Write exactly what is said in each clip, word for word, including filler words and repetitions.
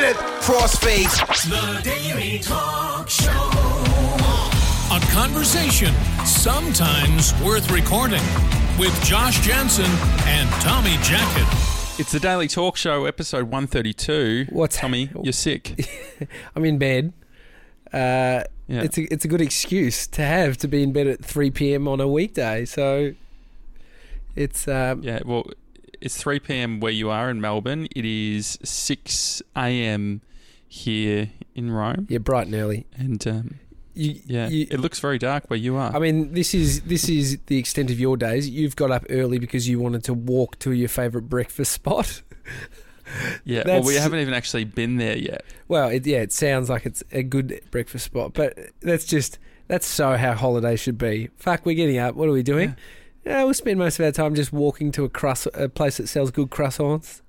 minutes. Crossface. The Daily Talk Show. A conversation sometimes worth recording with Josh Janssen and Tommy Jackett. It's the Daily Talk Show, episode one thirty-two. What's Tommy? Ha- you're sick. I'm in bed. Uh, yeah. It's a, it's a good excuse to have to be in bed at three p.m. on a weekday. So it's um, yeah. Well, it's three p.m. where you are in Melbourne. It is six a.m. here in Rome. Yeah, bright and early. And um, you, yeah, you, it looks very dark where you are. I mean, this is this is the extent of your days. You've got up early because you wanted to walk to your favourite breakfast spot. Yeah, that's, well, we haven't even actually been there yet. Well, it, yeah, it sounds like it's a good breakfast spot, but that's just, that's so how holiday should be. Fuck, we're getting up. What are we doing? Yeah. Yeah, we'll spend most of our time just walking to a crust, a place that sells good croissants.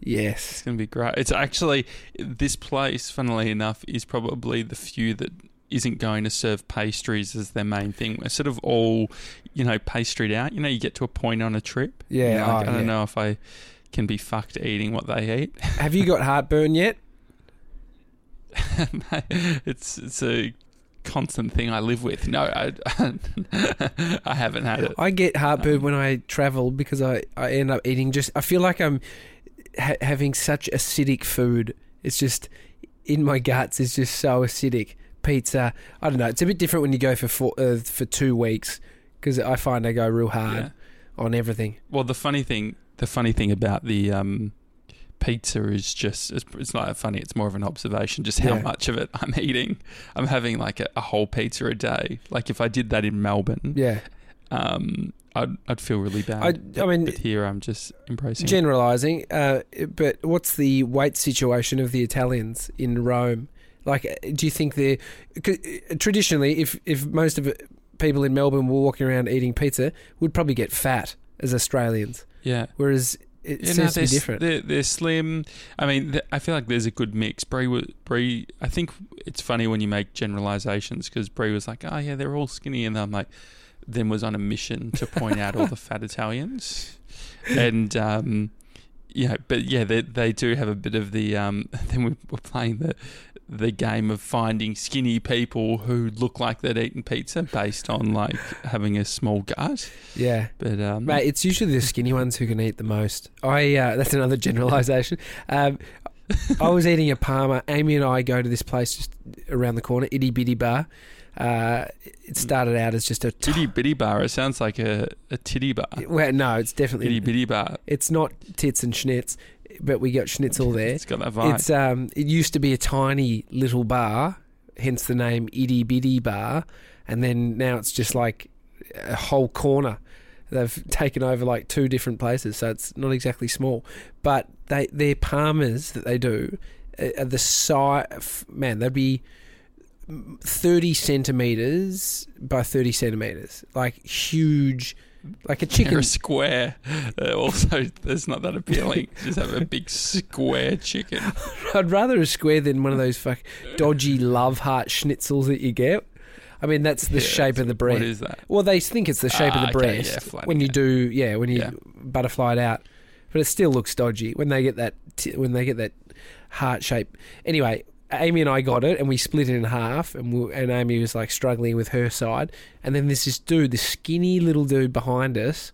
Yes. It's going to be great. It's actually, this place, funnily enough, is probably the few that isn't going to serve pastries as their main thing. We're sort of all, you know, pastried out. You know, you get to a point on a trip. Yeah. You know, like, oh, I don't yeah. know if I... can be fucked eating what they eat. Have you got heartburn yet? it's it's a constant thing I live with. No, I, I haven't had it. I get heartburn um, when I travel because I, I end up eating just... I feel like I'm ha- having such acidic food. It's just... in my guts, it's just so acidic. Pizza. I don't know. It's a bit different when you go for four, uh, for two weeks because I find I go real hard yeah. on everything. Well, the funny thing... The funny thing about the um, pizza is just, it's not funny, it's more of an observation, just how yeah. much of it I'm eating. I'm having like a, a whole pizza a day. Like if I did that in Melbourne, yeah, um, I'd, I'd feel really bad. I, but, I mean, but here I'm just embracing generalizing, it. Uh, but what's the weight situation of the Italians in Rome? Like, do you think they're, 'cause traditionally, if, if most of people in Melbourne were walking around eating pizza, we'd probably get fat as Australians. Yeah. Whereas it yeah, seems no, to be different. They're, they're slim. I mean, I feel like there's a good mix. Bree, Bree, I think it's funny when you make generalizations because Bree was like, oh, yeah, they're all skinny. And I'm like, then was on a mission to point out all the fat Italians. And, um, yeah, but yeah, they they do have a bit of the, um, then we were playing the, the game of finding skinny people who look like they'd eaten pizza based on like having a small gut. Yeah. But, um, mate, it's usually the skinny ones who can eat the most. I, uh, that's another generalization. um, I was eating a Parma. Amy and I go to this place just around the corner, Itty Bitty Bar. Uh, it started out as just a... T- Itty Bitty Bar. It sounds like a, a titty bar. Well, no, it's definitely... Itty Bitty Bar. It's not tits and schnitz, but we got schnitzel there. It's got that vibe. It's, um, it used to be a tiny little bar, hence the name Itty Bitty Bar, and then now it's just like a whole corner. They've taken over like two different places, so it's not exactly small. But they their Parmas that they do are the size... Man, they'd be thirty centimetres by thirty centimetres. Like huge... Like a chicken. They're a square. Uh, also, that's not that appealing. Just have a big square chicken. I'd rather a square than one of those fuck dodgy love heart schnitzels that you get. I mean, that's the yeah, shape that's, of the breast. What is that? Well, they think it's the shape ah, of the okay, breast yeah, when you do, yeah, when you yeah. butterfly it out. But it still looks dodgy when they get that t- when they get that heart shape. Anyway. Amy and I got it and we split it in half and, we, and Amy was like struggling with her side and then there's this dude, this skinny little dude behind us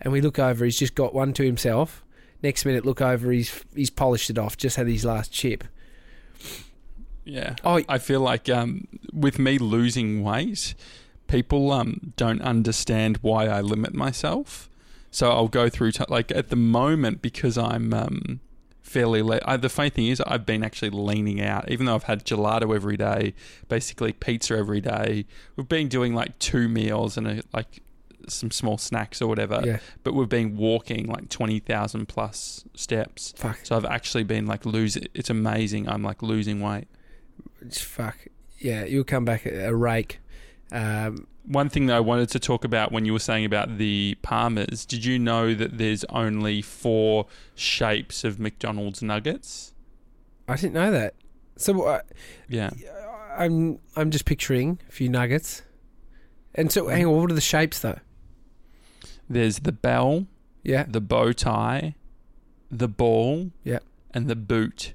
and we look over, he's just got one to himself. Next minute, look over, he's he's polished it off, just had his last chip. Yeah. Oh, I feel like um, with me losing weight, people um, don't understand why I limit myself. So I'll go through, t- like at the moment because I'm... Um, fairly late. I, the funny thing is I've been actually leaning out, even though I've had gelato every day, basically pizza every day. We've been doing like two meals and a, like some small snacks or whatever, yeah. but we've been walking like twenty thousand plus steps. Fuck. So I've actually been like losing, it's amazing. I'm like losing weight. Fuck. Yeah, you'll come back a rake. Um, One thing that I wanted to talk about when you were saying about the Parmas, did you know that there's only four shapes of McDonald's nuggets? I didn't know that. So, uh, yeah, I'm I'm just picturing a few nuggets. And so, hang on, what are the shapes though? There's the bell, yeah, the bow tie, the ball, yeah, and the boot.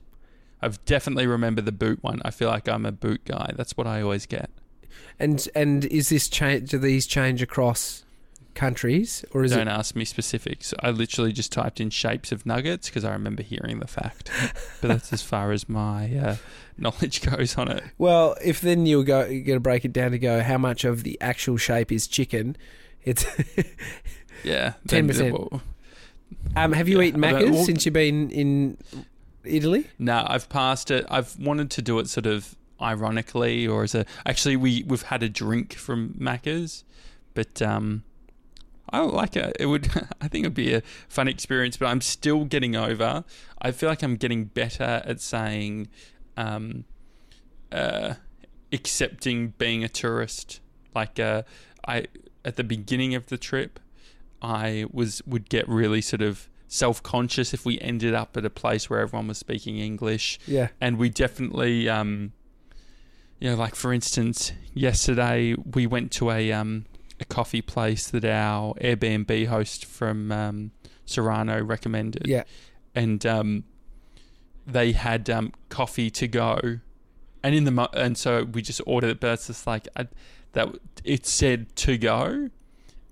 I've definitely remembered the boot one. I feel like I'm a boot guy. That's what I always get. And and is this change? Do these change across countries, or is Don't it? Don't ask me specifics. I literally just typed in shapes of nuggets because I remember hearing the fact. But that's as far as my uh, knowledge goes on it. Well, if then you're go you're going to break it down to go how much of the actual shape is chicken? It's yeah, ten percent. Um, have you yeah, eaten Macca's well, since you've been in Italy? No, I've passed it. I've wanted to do it sort of ironically, or as a actually we we've had a drink from Macca's, but um. I like it. It would. I think it'd be a fun experience, but I'm still getting over. I feel like I'm getting better at saying, um, uh, accepting being a tourist. Like, uh, I at the beginning of the trip, I was would get really sort of self-conscious if we ended up at a place where everyone was speaking English. Yeah, and we definitely, um, you know, like for instance, yesterday we went to a um. a coffee place that our Airbnb host from um, Serrano recommended. Yeah. And um, they had um, coffee to go. And in the mo- and so we just ordered it, but it's just like I, that it said to go,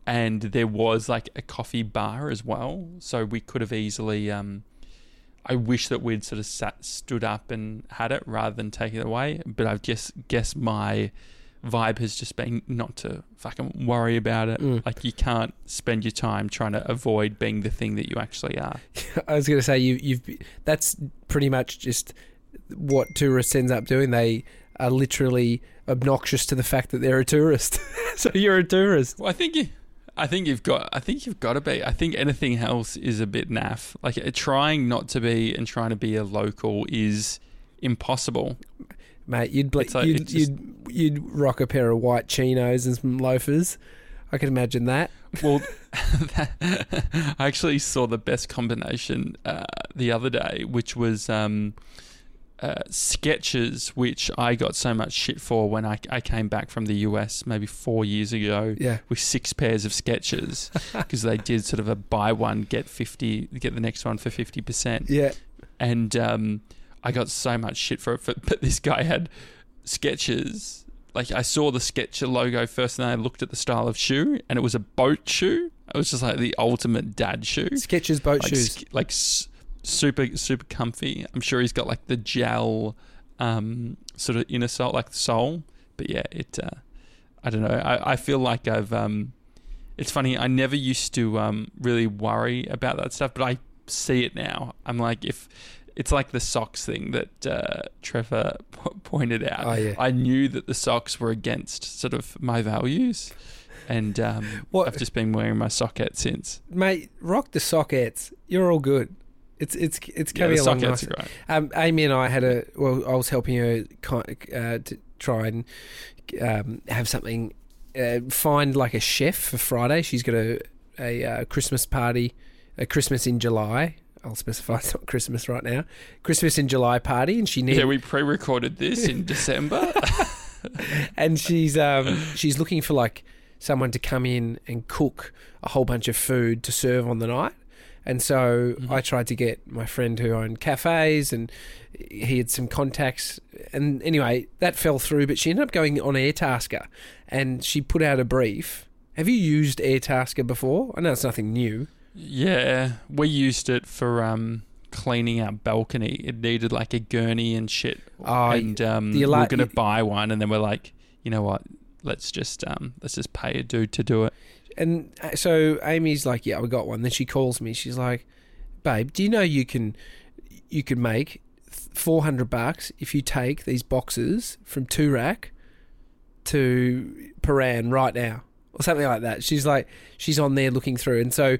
and there was like a coffee bar as well. So we could have easily um, I wish that we'd sort of sat, stood up and had it rather than taking it away, but I've just guess my vibe has just been not to fucking worry about it. Mm. Like you can't spend your time trying to avoid being the thing that you actually are. I was going to say you, you've. That's pretty much just what tourists ends up doing. They are literally obnoxious to the fact that they're a tourist. So you're a tourist. Well, I think you, I think you've got. I think you've got to be. I think anything else is a bit naff. Like uh, trying not to be and trying to be a local is impossible. Mate, you'd, ble- like you'd, just, you'd you'd rock a pair of white chinos and some loafers. I can imagine that. Well, I actually saw the best combination uh, the other day, which was um, uh, Skechers, which I got so much shit for when I, I came back from the U S maybe four years ago. Yeah. With six pairs of Skechers because they did sort of a buy one get fifty, get the next one for fifty percent. Yeah, and. Um, I got so much shit for it, for, but this guy had Skechers. Like, I saw the Skechers logo first, and then I looked at the style of shoe, and it was a boat shoe. It was just like the ultimate dad shoe. Skechers boat like, shoes. Sk- like, s- super, super comfy. I'm sure he's got, like, the gel um, sort of inner sole, like the sole. But, yeah, it, uh, I don't know. I, I feel like I've, um, it's funny, I never used to um, really worry about that stuff, but I see it now. I'm like, if... It's like the socks thing that uh, Trevor p- pointed out. Oh, yeah. I knew that the socks were against sort of my values, and um, what? I've just been wearing my socket since. Mate, rock the sockets. You're all good. It's it's it's coming yeah, along nice. Um, Amy and I had a well. I was helping her uh, to try and um, have something uh, find like a chef for Friday. She's got a a uh, Christmas party, a Christmas in July. I'll specify it's not Christmas right now. Christmas in July party, and she needed. Yeah, we pre-recorded this in December, and she's um, she's looking for like someone to come in and cook a whole bunch of food to serve on the night. And so mm-hmm. I tried to get my friend who owned cafes, and he had some contacts. And anyway, that fell through. But she ended up going on Airtasker, and she put out a brief. Have you used Airtasker before? I know it's nothing new. Yeah, we used it for um, cleaning our balcony. It needed like a gurney and shit. Oh, and um, we were going to buy one, and then we're like, you know what? Let's just um, let's just pay a dude to do it. And so Amy's like, yeah, we got one. Then she calls me. She's like, babe, do you know you can you can make four hundred bucks if you take these boxes from Toorak to Paran right now, or something like that. She's like, she's on there looking through, and so.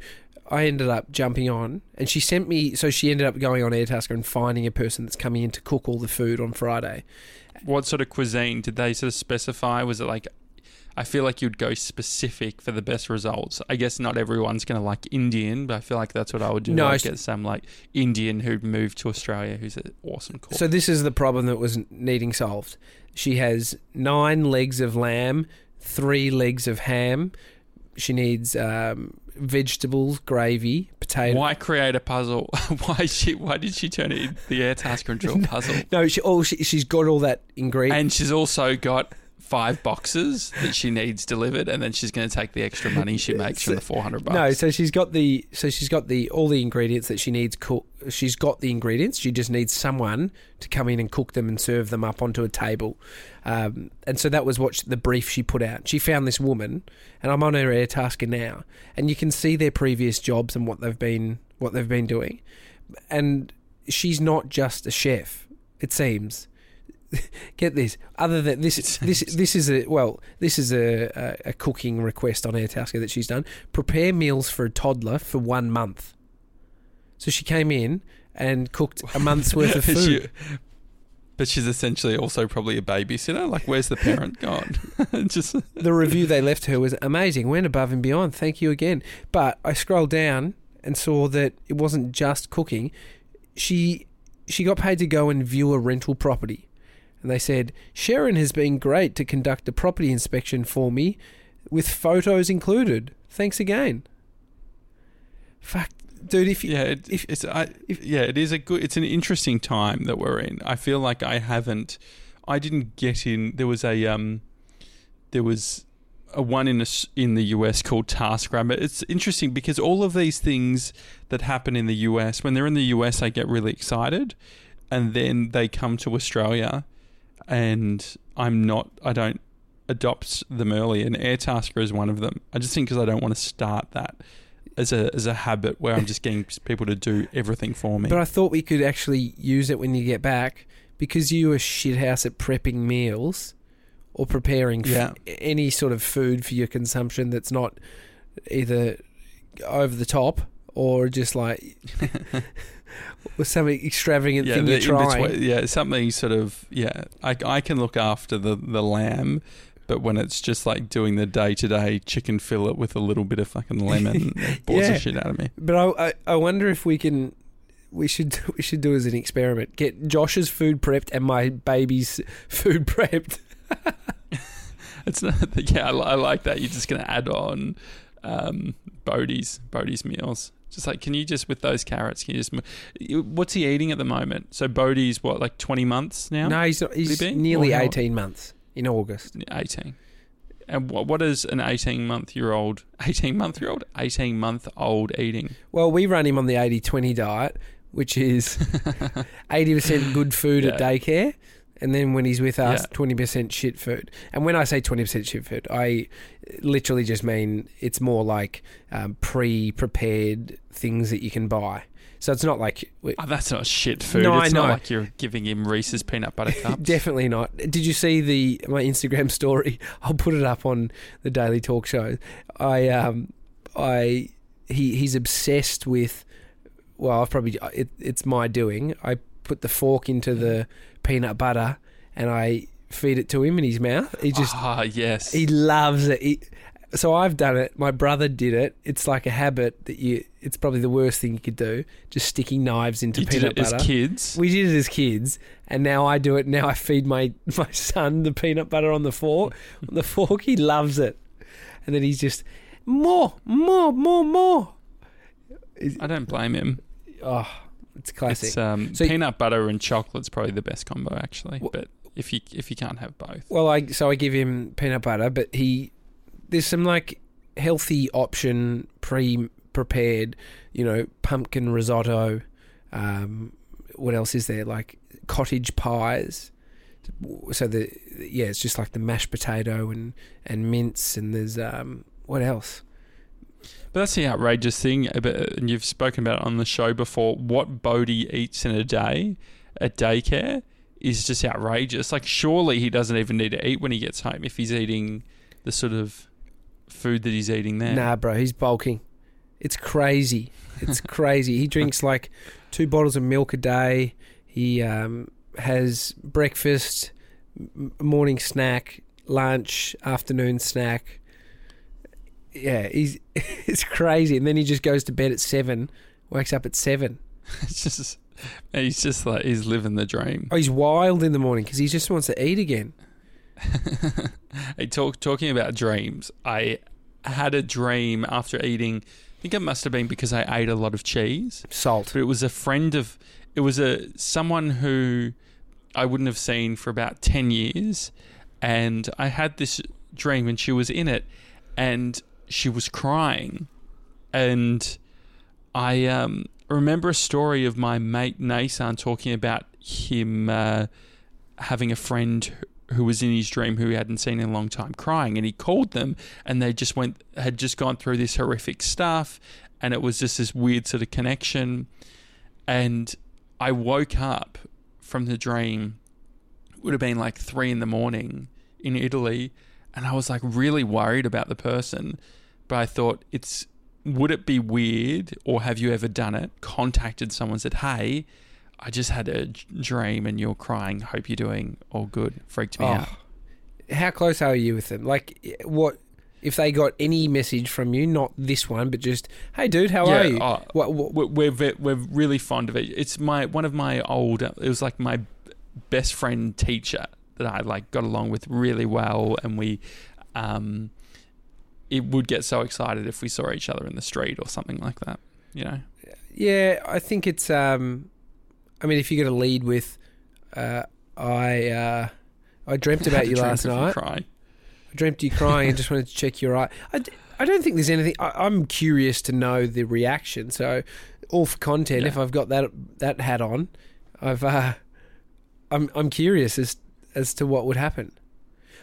I ended up jumping on, and she sent me. So she ended up going on Airtasker and finding a person that's coming in to cook all the food on Friday. What sort of cuisine did they sort of specify? Was it like? I feel like you'd go specific for the best results. I guess not everyone's going to like Indian, but I feel like that's what I would do. No, like get some like Indian who'd moved to Australia who's an awesome cook. So this is the problem that was needing solved. She has nine legs of lamb, three legs of ham. She needs. Um, vegetables, gravy, potato. Why create a puzzle? Why she? Why did she turn it into the Airtasker and draw no, puzzle? No, she. Oh, she, she's got all that ingredient, and she's also got five boxes that she needs delivered, and then she's going to take the extra money she makes so, from the four hundred bucks. No, so she's got the. So she's got the all the ingredients that she needs. Cook. She's got the ingredients. She just needs someone to come in and cook them and serve them up onto a table. Um, and so that was what she, the brief she put out. She found this woman, and I'm on her Airtasker now, and you can see their previous jobs and what they've been what they've been doing. And she's not just a chef, it seems. Get this. Other than this, it this seems. this is a well, this is a, a, a cooking request on Airtasker that she's done. Prepare meals for a toddler for one month. So she came in and cooked a month's worth of food. she, but she's essentially also probably a babysitter. Like, where's the parent gone? Just the review they left her was amazing. Went above and beyond. Thank you again. But I scrolled down and saw that it wasn't just cooking. She she got paid to go and view a rental property. And they said, Sharon has been great to conduct a property inspection for me with photos included. Thanks again. Fuck, dude, if you... Yeah, it, if, it's, I, if, yeah, it is a good... It's an interesting time that we're in. I feel like I haven't... I didn't get in... There was a... um, There was a one in, a, in the U S called TaskRabbit. It's interesting because all of these things that happen in the U S, when they're in the U S, I get really excited. And then they come to Australia... And I'm not, I don't adopt them early. And Airtasker is one of them. I just think because I don't want to start that as a as a habit where I'm just getting people to do everything for me. But I thought we could actually use it when you get back because you were shithouse at prepping meals or preparing yeah. f- any sort of food for your consumption that's not either over the top or just like... Or something extravagant yeah, thing you're trying. Between, yeah, something sort of, yeah. I, I can look after the, the lamb, but when it's just like doing the day-to-day chicken fillet with a little bit of fucking lemon, it bores yeah. the shit out of me. But I, I I wonder if we can, we should we should do as an experiment. Get Josh's food prepped and my baby's food prepped. It's not, yeah, I, I like that. You're just going to add on um, Bodie's, Bodie's meals. Just like, can you just, with those carrots, can you just, what's he eating at the moment? So Bodie's what, like twenty months now? No, he's, not, he's he nearly eighteen months in August. eighteen. And what what is an eighteen-month-year-old, eighteen-month-year-old, eighteen-month-old eating? Well, we run him on the eighty-twenty diet, which is eighty percent good food yeah. at daycare. And then when he's with us, yeah. twenty percent shit food. And when I say twenty percent shit food, I literally just mean it's more like um, pre-prepared things that you can buy. So it's not like... Oh, that's not shit food. No, it's I not know. Like you're giving him Reese's peanut butter cups. Definitely not. Did you see the my Instagram story? I'll put it up on the Daily Talk Show. I, um, I, he, he's obsessed with... Well, I've probably... It, it's my doing. I put the fork into the... peanut butter and I feed it to him in his mouth. He just ah oh, yes he loves it. He, so I've done it, my brother did it. It's like a habit that you it's probably the worst thing you could do, just sticking knives into you peanut butter. As kids we did it as kids, and now I do it now. I feed my my son the peanut butter on the fork on the fork he loves it, and then he's just more more more more. I don't blame him. Oh, it's classic. It's, um, so peanut butter and chocolate's probably the best combo, actually. Well, but if you if you can't have both, well, I so I give him peanut butter, but he there's some like healthy option pre prepared, you know, pumpkin risotto. Um, what else is there? Like cottage pies. So the yeah, it's just like the mashed potato and, and mince, and there's um what else? But that's the outrageous thing, and you've spoken about it on the show before. What Bodie eats in a day at daycare is just outrageous. Like, surely he doesn't even need to eat when he gets home if he's eating the sort of food that he's eating there. Nah, bro, he's bulking. It's crazy. It's crazy. He drinks like two bottles of milk a day. He um, has breakfast, morning snack, lunch, afternoon snack. Yeah, he's it's crazy, and then he just goes to bed at seven, wakes up at seven. It's just he's just like he's living the dream. Oh, he's wild in the morning because he just wants to eat again. Hey, talk talking about dreams. I had a dream after eating think it must have been because I ate a lot of cheese. Salt. But it was a friend of... It was a someone who I wouldn't have seen for about ten years. And I had this dream and she was in it. And she was crying. And I um, remember a story of my mate Nasan talking about him uh, having a friend who was in his dream who he hadn't seen in a long time crying, and he called them and they just went had just gone through this horrific stuff, and it was just this weird sort of connection. And I woke up from the dream, it would have been like three in the morning in Italy, and I was like really worried about the person, but I thought, it's would it be weird, or have you ever done it, contacted someone, said, hey, I just had a dream and you're crying, hope you're doing all good? Freaked me oh, out. How close are you with them? Like, what if they got any message from you, not this one, but just, hey dude, how yeah, are you? Oh, what, what? We're, we're we're really fond of it. It's my one of my old, it was like my best friend teacher that I like got along with really well, and we um it would get so excited if we saw each other in the street or something like that, you know? Yeah, I think it's um I mean, if you get a lead with, uh, I uh, I dreamt about I you last night. Crying. I dreamt you crying and just wanted to check your eye. I, d- I don't think there's anything. I, I'm curious to know the reaction. So, all for content. Yeah. If I've got that that hat on, I've uh, I'm I'm curious as as to what would happen.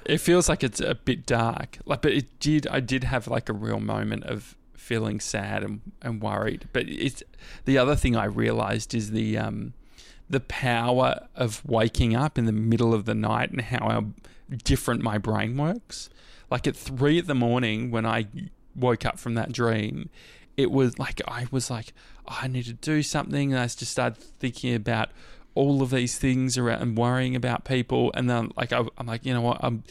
It feels like it's a bit dark, like, but it did. I did have like a real moment of feeling sad and, and worried. But it's the other thing I realized is the um. the power of waking up in the middle of the night and how different my brain works. Like at three in the morning when I woke up from that dream, it was like I was like, oh, I need to do something. And I just started thinking about all of these things around and worrying about people. And then like I, I'm like, you know what? I'm,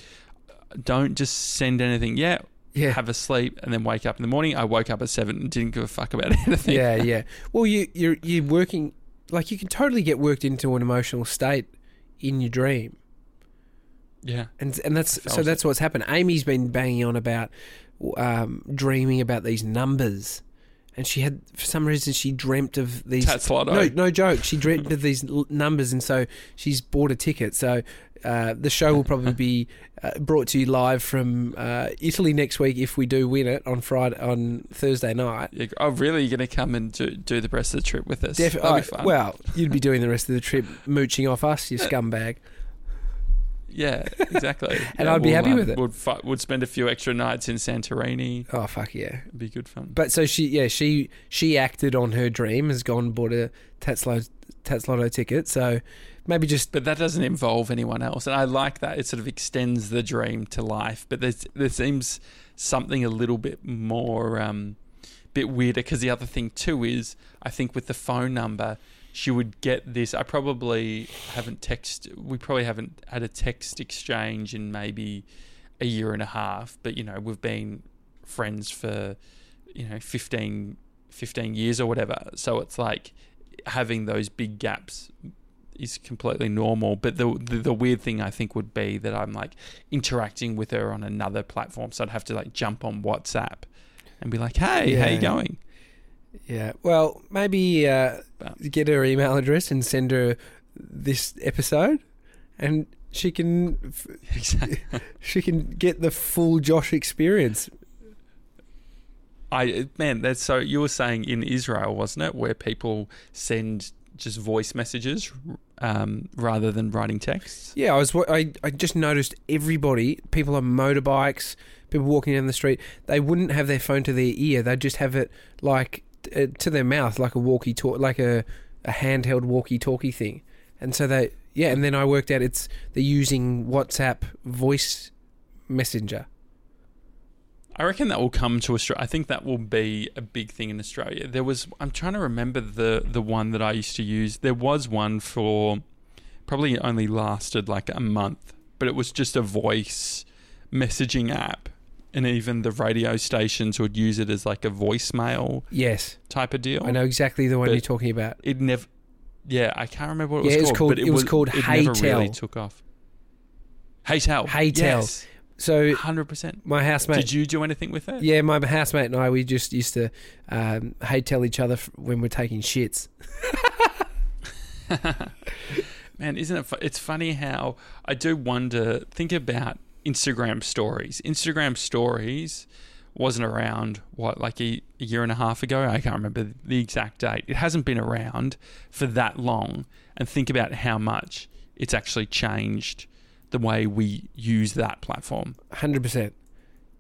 don't just send anything yet. Yeah. Have a sleep and then wake up in the morning. I woke up at seven and didn't give a fuck about anything. Yeah, yeah. Well, you, you're, you're working... Like, you can totally get worked into an emotional state in your dream. Yeah. And and that's so that's what's happened. Amy's been banging on about um, dreaming about these numbers. And she had, for some reason, she dreamt of these... Tatsloto. No, no joke. She dreamt of these l- numbers, and so she's bought a ticket. So uh, the show will probably be uh, brought to you live from uh, Italy next week if we do win it on Friday, on Thursday night. Yeah. Oh, really? You're going to come and do, do the rest of the trip with us? Def- That'll oh, be fun. Well, you'd be doing the rest of the trip mooching off us, you scumbag. Yeah, exactly. and yeah, I'd be we'll, happy um, with it. We'd fu- we'd spend a few extra nights in Santorini. Oh fuck yeah, it'd be good fun. But so she, yeah, she she acted on her dream, has gone and bought a Tatsloto, Tatsloto ticket. So maybe just, but that doesn't involve anyone else, and I like that. It sort of extends the dream to life, but there's, there seems something a little bit more, um, bit weirder, because the other thing too is I think with the phone number. She would get this. I probably haven't text. We probably haven't had a text exchange in maybe a year and a half. But, you know, we've been friends for, you know, fifteen, fifteen years or whatever. So it's like having those big gaps is completely normal. But the, the the weird thing I think would be that I'm like interacting with her on another platform. So I'd have to like jump on WhatsApp and be like, hey, yeah. How you going? Yeah, well, maybe uh, get her email address and send her this episode, and she can f- exactly. she can get the full Josh experience. I man, that's so. You were saying in Israel, wasn't it, where people send just voice messages um, rather than writing texts? Yeah, I was. I I just noticed everybody, people on motorbikes, people walking down the street, they wouldn't have their phone to their ear; they'd just have it like. To their mouth, like a walkie talk, like a, a handheld walkie talkie thing, and so they yeah. And then I worked out it's they're using WhatsApp voice messenger. I reckon that will come to Australia. I think that will be a big thing in Australia. There was I'm trying to remember the the one that I used to use. There was one for probably only lasted like a month, but it was just a voice messaging app. And even the radio stations would use it as like a voicemail yes. type of deal. I know exactly the one but you're talking about. It never, yeah, I can't remember what it was yeah, called. It was called, but it, it was, was called Heytel. It never really took off. Heytel. Heytel. Yes. So one hundred percent. My housemate. Did you do anything with that? Yeah, my housemate and I, we just used to um, Heytel each other when we're taking shits. Man, isn't it? Fu- it's funny how I do wonder. Think about Instagram stories. Instagram stories wasn't around, what, like a, a year and a half ago? I can't remember the exact date. It hasn't been around for that long. And think about how much it's actually changed the way we use that platform. one hundred percent.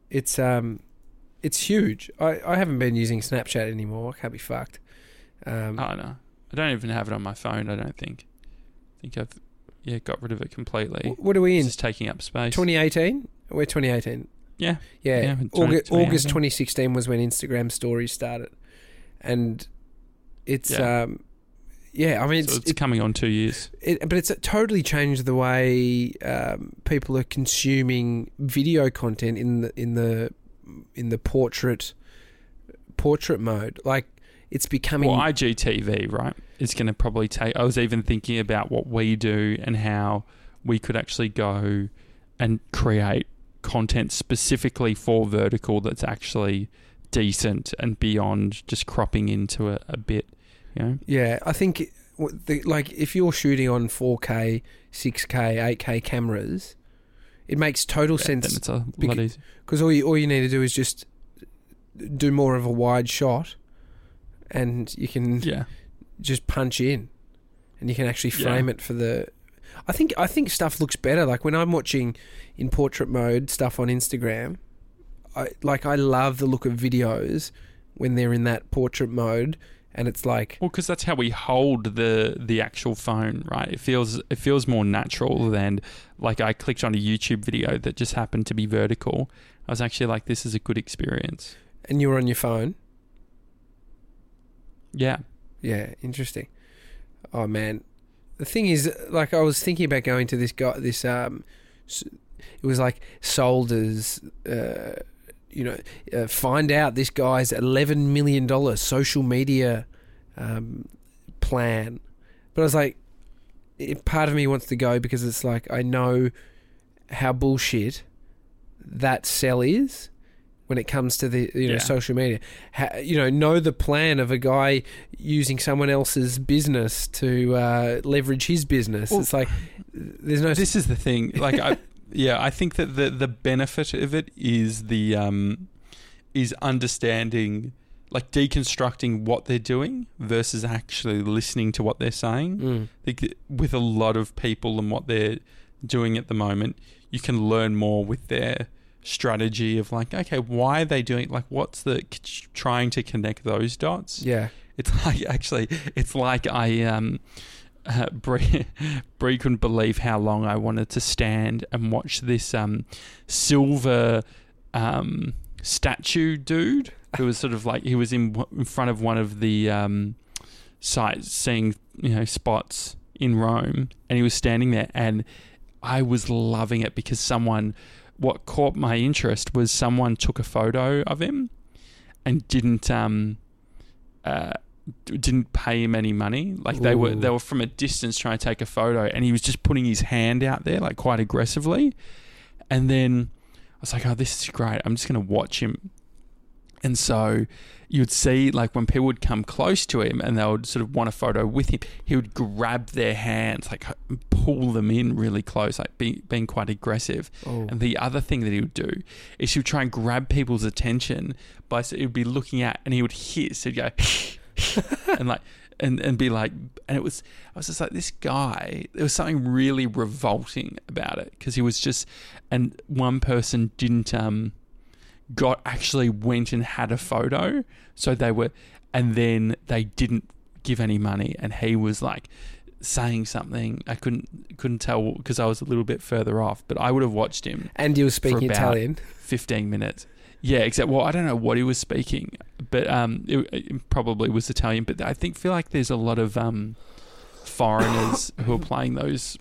It's um, it's huge. I, I haven't been using Snapchat anymore. I can't be fucked. Um, oh, no. I don't even have it on my phone, I don't think. I think I've yeah got rid of it completely. What are we in? It's just taking up space. twenty eighteen? We're twenty eighteen. Yeah. Yeah. yeah August, August twenty sixteen was when Instagram stories started. And it's... Yeah. Um, Yeah, I mean, it's, so it's it, coming on two years. It, but it's totally changed the way um, people are consuming video content in the in the in the portrait portrait mode. Like it's becoming well, I G T V, right? It's going to probably take. I was even thinking about what we do and how we could actually go and create content specifically for vertical that's actually decent and beyond just cropping into a, a bit. Yeah. yeah, I think the, like if you're shooting on four K, six K, eight K cameras, it makes total yeah, sense. Then it's a lot easier. Because all you all you need to do is just do more of a wide shot, and you can yeah. just punch in, and you can actually frame yeah. it for the. I think I think stuff looks better. Like when I'm watching in portrait mode stuff on Instagram, I like I love the look of videos when they're in that portrait mode. And it's like... Well, because that's how we hold the the actual phone, right? It feels it feels more natural than... Like I clicked on a YouTube video that just happened to be vertical. I was actually like, this is a good experience. And you were on your phone? Yeah. Yeah, interesting. Oh, man. The thing is, like I was thinking about going to this... guy. This um, it was like Solder's... Uh, you know, uh, find out this guy's eleven million dollars social media um, plan. But I was like, it, part of me wants to go because it's like I know how bullshit that sell is when it comes to the you know yeah. social media. How, you know, know the plan of a guy using someone else's business to uh, leverage his business. Well, it's like there's no. This is the thing, like I. Yeah, I think that the, the benefit of it is the um, is understanding, like deconstructing what they're doing versus actually listening to what they're saying. Mm. I think with a lot of people and what they're doing at the moment, you can learn more with their strategy of like, okay, why are they doing? Like, what's the trying to connect those dots? Yeah, it's like actually, it's like I um. Uh, Bree, Bree couldn't believe how long I wanted to stand and watch this um, silver um, statue dude who was sort of like he was in, in front of one of the um, sightseeing you know spots in Rome, and he was standing there, and I was loving it because someone what caught my interest was someone took a photo of him and didn't um uh didn't pay him any money. Like they Ooh. were they were from a distance trying to take a photo, and he was just putting his hand out there like quite aggressively. And then I was like, oh, this is great. I'm just going to watch him. And so you'd see like when people would come close to him and they would sort of want a photo with him, he would grab their hands, like pull them in really close, like be, being quite aggressive. Oh. And the other thing that he would do is he would try and grab people's attention by, so he would be looking at and he would hiss. He'd go... and like and, and be like and it was I was just like this guy, there was something really revolting about it because he was just and one person didn't um got actually went and had a photo, so they were and then they didn't give any money, and he was like saying something. I couldn't couldn't tell because I was a little bit further off, but I would have watched him and he was speaking for about Italian fifteen minutes. Yeah, exactly. Well, I don't know what he was speaking, but um, it, it probably was Italian. But I think feel like there's a lot of um, foreigners who are playing those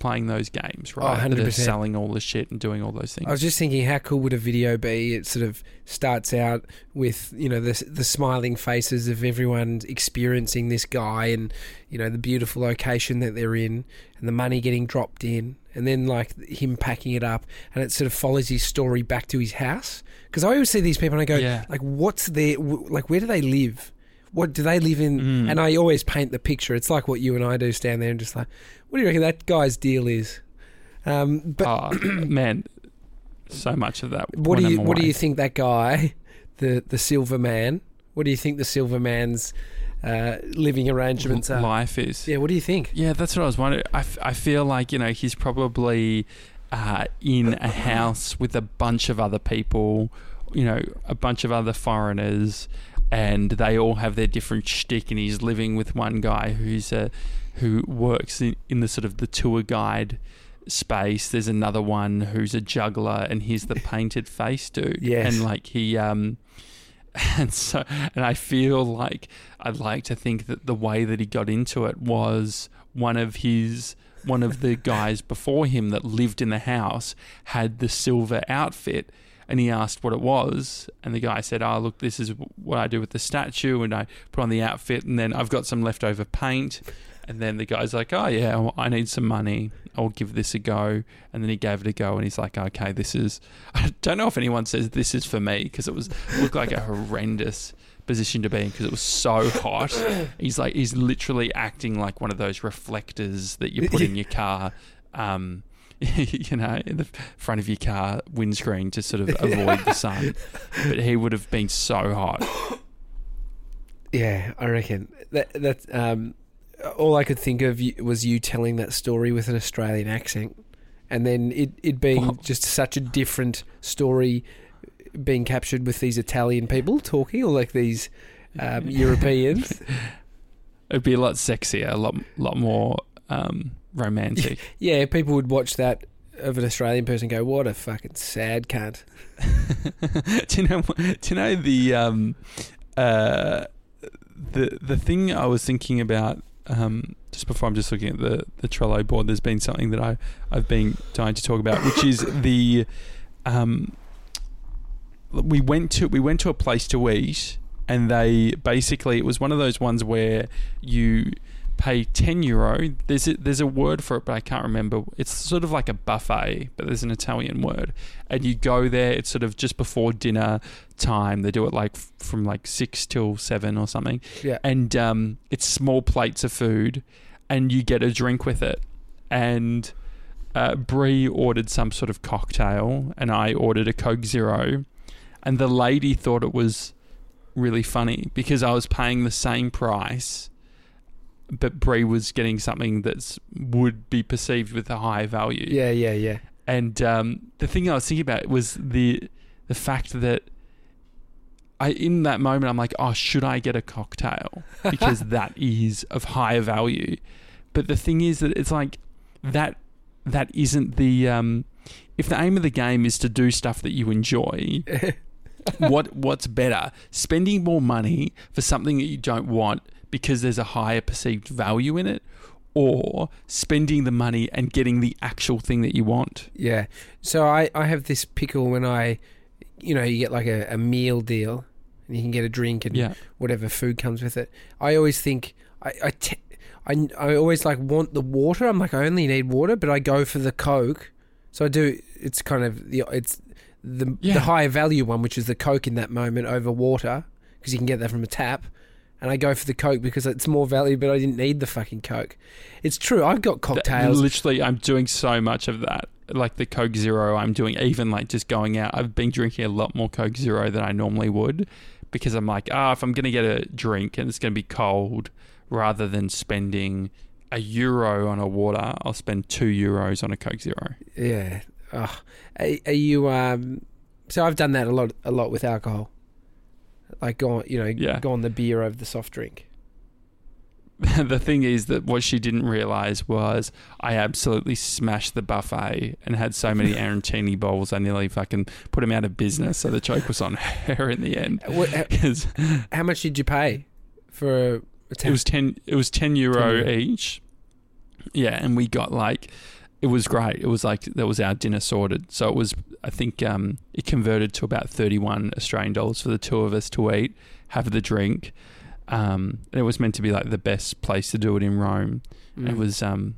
playing those games, right? Oh, one hundred percent. They're selling all the shit and doing all those things. I was just thinking, how cool would a video be? It sort of starts out with you know the the smiling faces of everyone experiencing this guy, and you know the beautiful location that they're in, and the money getting dropped in. and then like him packing it up, and it sort of follows his story back to his house. Because I always see these people and I go, yeah. like, what's their, like, where do they live? What do they live in? Mm. And I always paint the picture. It's like what you and I do, stand there and just like, what do you reckon that guy's deal is? Um, but oh, man, so much of that. What do you What do you think that guy, the the Silver Man? What do you think the Silver Man's uh, living arrangements are? Life is. Yeah. What do you think? Yeah, that's what I was wondering. I, f- I feel like, you know, he's probably uh, in a house with a bunch of other people. You know, a bunch of other foreigners. And they all have their different shtick, and he's living with one guy who's a, who works in, in the sort of the tour guide space. There's another one who's a juggler, and he's the painted face dude. Yes. And like he, um, and so, and I feel like I'd like to think that the way that he got into it was one of his, one of the guys before him that lived in the house had the silver outfit. And he asked what it was, and the guy said, oh, look, this is what I do with the statue, and I put on the outfit, and then I've got some leftover paint. And then the guy's like, oh, yeah, well, I need some money. I'll give this a go. And then he gave it a go, and he's like, okay, this is... I don't know if anyone says this is for me, because it was looked like a horrendous position to be in, because it was so hot. He's like, he's literally acting like one of those reflectors that you put in your car, um... you know, in the front of your car windscreen to sort of avoid the sun. But he would have been so hot. Yeah, I reckon. That, that, um, all I could think of was you telling that story with an Australian accent, and then it, it being well, just such a different story being captured with these Italian people talking, or like these um, Europeans. It'd be a lot sexier, a lot, lot more... Um, romantic. Yeah, people would watch that of an Australian person and go, what a fucking sad cunt. do you know do you know the um, uh, the the thing I was thinking about um, just before, I'm just looking at the, the Trello board, there's been something that I, I've been dying to talk about, which is the um, we went to we went to a place to eat, and they basically, it was one of those ones where you pay ten euro. There's a, there's a word for it, but I can't remember. It's sort of like a buffet, but there's an Italian word. And you go there, it's sort of just before dinner time. They do it like f- from like six till seven or something. Yeah. And um, it's small plates of food, and you get a drink with it. And uh, Brie ordered some sort of cocktail, and I ordered a Coke Zero. And the lady thought it was really funny because I was paying the same price, but Brie was getting something that would be perceived with a high value. Yeah, yeah, yeah. And um, the thing I was thinking about was the the fact that I, in that moment, I'm like, oh, should I get a cocktail? Because that is of higher value. But the thing is that it's like that that isn't the... Um, if the aim of the game is to do stuff that you enjoy... what what's better? Spending more money for something that you don't want because there's a higher perceived value in it, or spending the money and getting the actual thing that you want? Yeah. So I, I have this pickle when I, you know, you get like a, a meal deal and you can get a drink and yeah. whatever food comes with it. I always think, I, I, te- I, I always like want the water. I'm like, I only need water, but I go for the Coke. So I do, it's kind of, the it's the, yeah. the higher value one, which is the Coke in that moment over water, because you can get that from a tap. And I go for the Coke because it's more value, but I didn't need the fucking Coke. It's true. I've got cocktails. Literally, I'm doing so much of that. Like the Coke Zero, I'm doing even like just going out. I've been drinking a lot more Coke Zero than I normally would because I'm like, ah, oh, if I'm going to get a drink and it's going to be cold, rather than spending a euro on a water, I'll spend two euros on a Coke Zero. Yeah. Oh. Are, are you... Um, so I've done that a lot, a lot with alcohol. Like, go on, you know, yeah. go on the beer over the soft drink. The thing is that what she didn't realise was I absolutely smashed the buffet and had so many arancini bowls I nearly fucking put them out of business. So the joke was on her in the end. What, how, how much did you pay for a ten? It was ten. It was ten euro, ten euro each. Yeah, and we got like, it was great. It was like that was our dinner sorted. So it was. I think um, it converted to about thirty-one Australian dollars for the two of us to eat, have the drink. Um, and it was meant to be like the best place to do it in Rome. Mm. It was, um,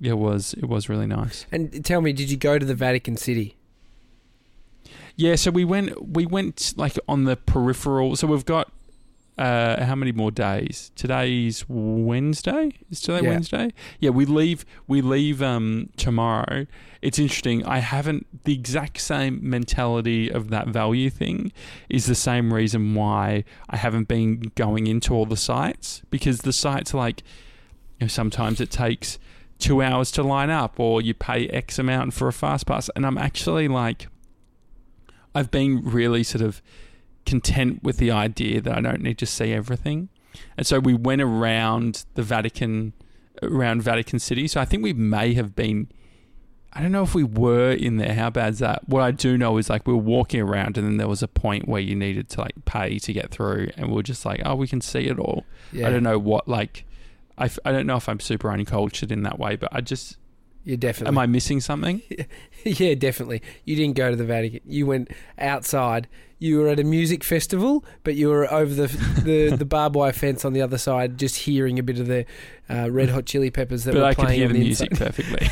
it was it was really nice. And tell me, did you go to the Vatican City? Yeah, so we went we went like on the peripheral. So we've got uh, how many more days? Today's Wednesday. Is today yeah. Wednesday? Yeah, we leave we leave um, tomorrow. It's interesting. I haven't the exact same mentality of that value thing is the same reason why I haven't been going into all the sites, because the sites are like, you know, sometimes it takes two hours to line up, or you pay X amount for a fast pass, and I'm actually like, I've been really sort of content with the idea that I don't need to see everything. And so we went around the Vatican, around Vatican City. So I think we may have been, I don't know if we were in there. How bad's that? What I do know is like we were walking around and then there was a point where you needed to like pay to get through, and we we're just like, oh, we can see it all. Yeah. I don't know what, like, I, I don't know if I'm super uncultured in that way, but I just... You definitely. Am I missing something? Yeah, definitely. You didn't go to the Vatican. You went outside. You were at a music festival, but you were over the the, the barbed wire fence on the other side, just hearing a bit of the uh, Red Hot Chili Peppers that but were I playing. But I could hear the music perfectly.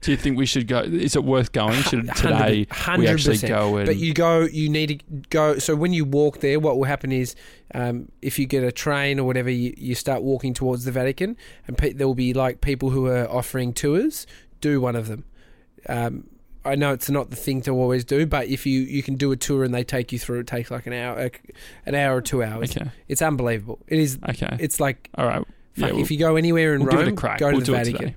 Do you think we should go? Is it worth going? Should today one hundred percent we actually go? And but you go. You need to go. So when you walk there, what will happen is, um, if you get a train or whatever, you, you start walking towards the Vatican, and pe- there will be like people who are offering tours. Do one of them. Um, I know it's not the thing to always do, but if you, you can do a tour and they take you through, it takes like an hour, an hour or two hours. Okay, it's unbelievable. It is. Okay, it's like all right. Yeah, we'll, if you go anywhere in we'll Rome, go to we'll the Vatican. Today.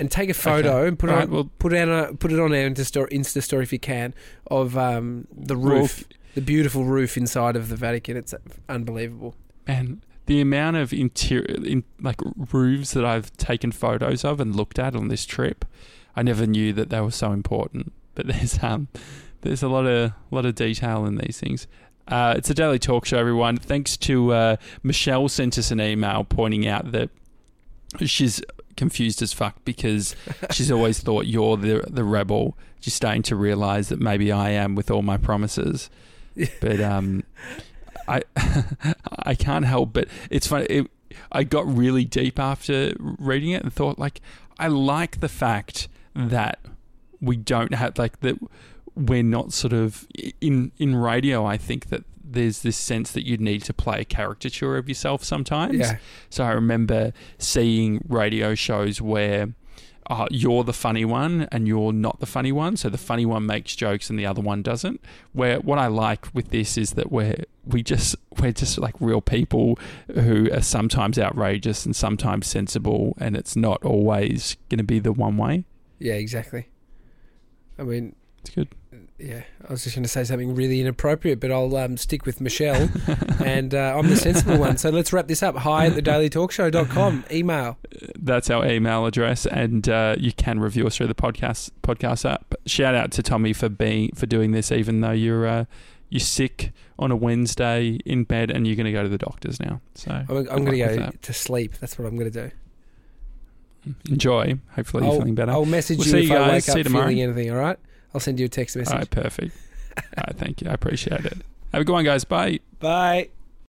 And take a photo okay. and put it, right, on, well, put it on, put it on our Insta story, Insta story if you can, of um, the roof, roof, the beautiful roof inside of the Vatican. It's unbelievable. Man, the amount of interior, in, like roofs that I've taken photos of and looked at on this trip, I never knew that they were so important. But there's um, there's a lot of lot of detail in these things. Uh, it's a daily talk show, everyone. Thanks to uh, Michelle sent us an email pointing out that she's confused as fuck because she's always thought you're the the rebel. She's starting to realise that maybe I am with all my promises, but um, I I can't help. But it's funny. It, I got really deep after reading it and thought like I like the fact that we don't have like that we're not sort of in in radio. I think that there's this sense that you need to play a caricature of yourself sometimes. Yeah. So I remember seeing radio shows where uh, you're the funny one and you're not the funny one. So the funny one makes jokes and the other one doesn't. Where what I like with this is that we're we just we're just like real people who are sometimes outrageous and sometimes sensible, and it's not always going to be the one way. Yeah, exactly. I mean, it's good. Yeah, I was just going to say something really inappropriate, but I'll um, stick with Michelle, and uh, I'm the sensible one. So let's wrap this up. Hi at the daily talk show dot com, email. That's our email address, and uh, you can review us through the podcast podcast app. Shout out to Tommy for being for doing this, even though you're uh, you're sick on a Wednesday in bed, and you're going to go to the doctors now. So I'm, I'm going to go to sleep. That's what I'm going to do. Enjoy. Hopefully you're I'll, feeling better. I'll message we'll you if you I wake see up tomorrow. Feeling anything, all right? I'll send you a text message. All right, perfect. All right, thank you. I appreciate it. Have a good one, guys. Bye. Bye.